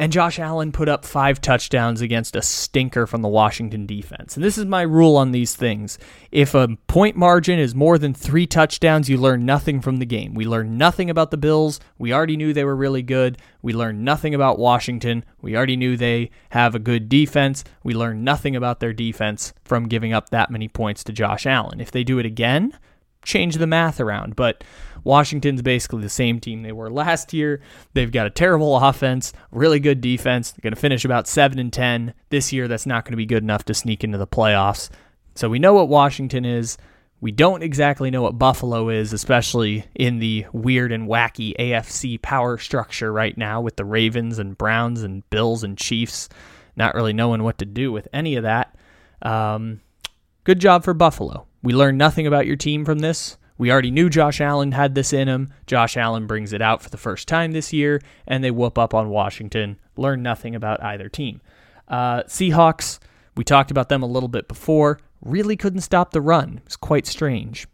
And Josh Allen put up 5 touchdowns against a stinker from the Washington defense. And this is my rule on these things. If a point margin is more than 3 touchdowns, you learn nothing from the game. We learned nothing about the Bills. We already knew they were really good. We learned nothing about Washington. We already knew they have a good defense. We learned nothing about their defense from giving up that many points to Josh Allen. If they do it again, change the math around, but Washington's basically the same team they were last year. They've got a terrible offense, really good defense. They're going to finish about 7-10 this year. That's not going to be good enough to sneak into the playoffs. So we know what Washington is. We don't exactly know what Buffalo is, especially in the weird and wacky AFC power structure right now with the Ravens and Browns and Bills and Chiefs, not really knowing what to do with any of that. Good job for Buffalo. We learned nothing about your team from this. We already knew Josh Allen had this in him. Josh Allen brings it out for the first time this year, and they whoop up on Washington. Learn nothing about either team. Seahawks, we talked about them a little bit before. Really couldn't stop the run. It was quite strange.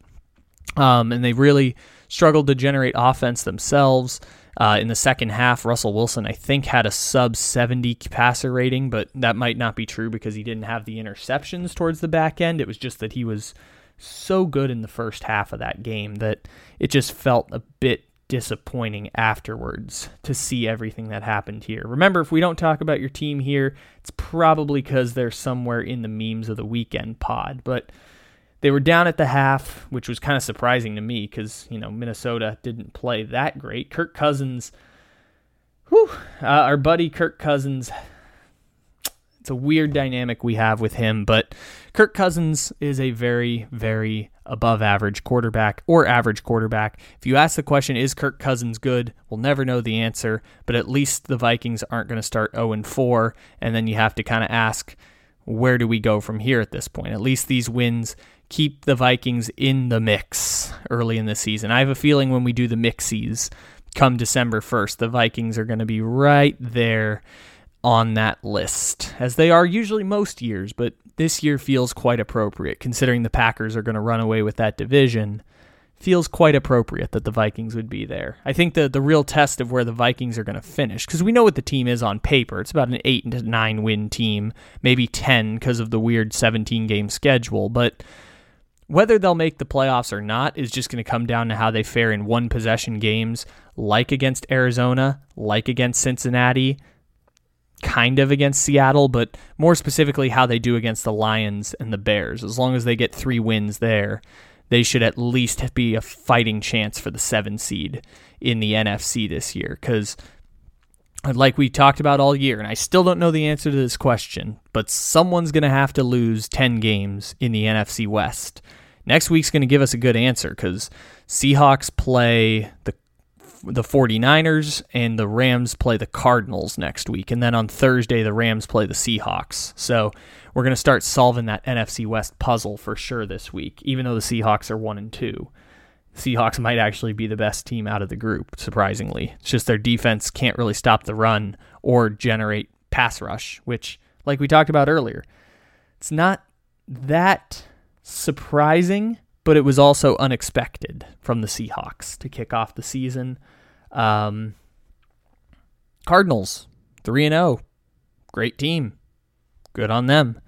And they really struggled to generate offense themselves. In the second half, Russell Wilson, I think, had a sub-70 passer rating, but that might not be true because he didn't have the interceptions towards the back end. It was just that he was so good in the first half of that game that it just felt a bit disappointing afterwards to see everything that happened here. Remember, if we don't talk about your team here, it's probably because they're somewhere in the memes of the weekend pod, but they were down at the half, which was kind of surprising to me because, you know, Minnesota didn't play that great. Kirk Cousins, our buddy Kirk Cousins, it's a weird dynamic we have with him, but Kirk Cousins is a very, very above average quarterback or average quarterback. If you ask the question, is Kirk Cousins good? We'll never know the answer, but at least the Vikings aren't going to start 0-4, and then you have to kind of ask, where do we go from here at this point? At least these wins keep the Vikings in the mix early in the season. I have a feeling when we do the mixies come December 1st, the Vikings are going to be right there on that list, as they are usually most years, but this year feels quite appropriate, considering the Packers are going to run away with that division. Feels quite appropriate that the Vikings would be there. I think the real test of where the Vikings are going to finish, because we know what the team is on paper. It's about an 8-9 win team, maybe 10 because of the weird 17-game schedule, but whether they'll make the playoffs or not is just going to come down to how they fare in one-possession games, like against Arizona, like against Cincinnati, kind of against Seattle, but more specifically how they do against the Lions and the Bears. As long as they get 3 wins there, they should at least be a fighting chance for the 7 seed in the NFC this year, because like we talked about all year, and I still don't know the answer to this question, but someone's going to have to lose 10 games in the NFC West. Next week's going to give us a good answer, because Seahawks play the 49ers and the Rams play the Cardinals next week. And then on Thursday, the Rams play the Seahawks. So we're going to start solving that NFC West puzzle for sure this week, even though the Seahawks are 1-2. Seahawks might actually be the best team out of the group, surprisingly. It's just their defense can't really stop the run or generate pass rush, which, like we talked about earlier, it's not that surprising, but it was also unexpected from the Seahawks to kick off the season. Cardinals, 3-0. Great team. Good on them.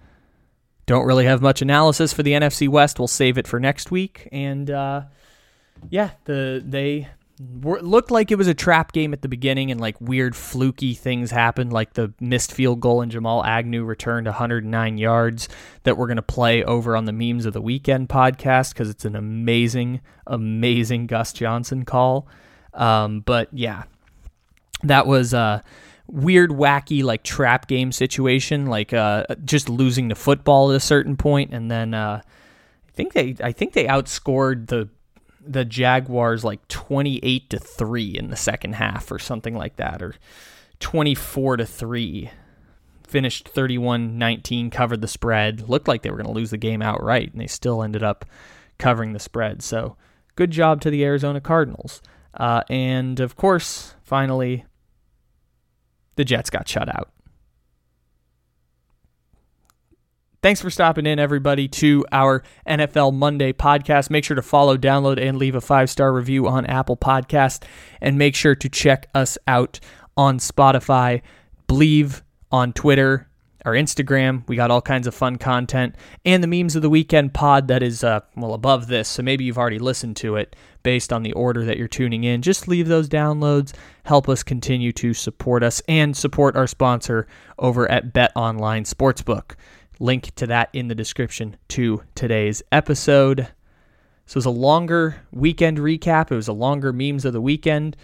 Don't really have much analysis for the NFC West. We'll save it for next week. And looked like it was a trap game at the beginning, and like weird fluky things happened, like the missed field goal and Jamal Agnew returned 109 yards that we're going to play over on the Memes of the Weekend podcast, because it's an amazing, amazing Gus Johnson call. But yeah, that was a weird, wacky, like trap game situation, like just losing the football at a certain point. And then I think they outscored the Jaguars like 28-3 in the second half or something like that, or 24-3, finished 31-19, covered the spread, looked like they were going to lose the game outright, and they still ended up covering the spread. So good job to the Arizona Cardinals. And of course, finally, the Jets got shut out. Thanks for stopping in, everybody, to our NFL Monday podcast. Make sure to follow, download, and leave a 5-star review on Apple Podcast. And make sure to check us out on Spotify, Bleav on Twitter, our Instagram. We got all kinds of fun content. And the Memes of the Weekend pod that is, above this. So maybe you've already listened to it based on the order that you're tuning in. Just leave those downloads. Help us continue to support us and support our sponsor over at BetOnline Sportsbook. Link to that in the description to today's episode. So it was a longer weekend recap. It was a longer memes of the weekend,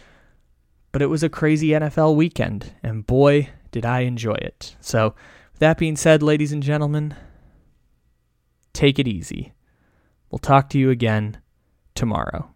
but it was a crazy NFL weekend, and boy, did I enjoy it. So with that being said, ladies and gentlemen, take it easy. We'll talk to you again tomorrow.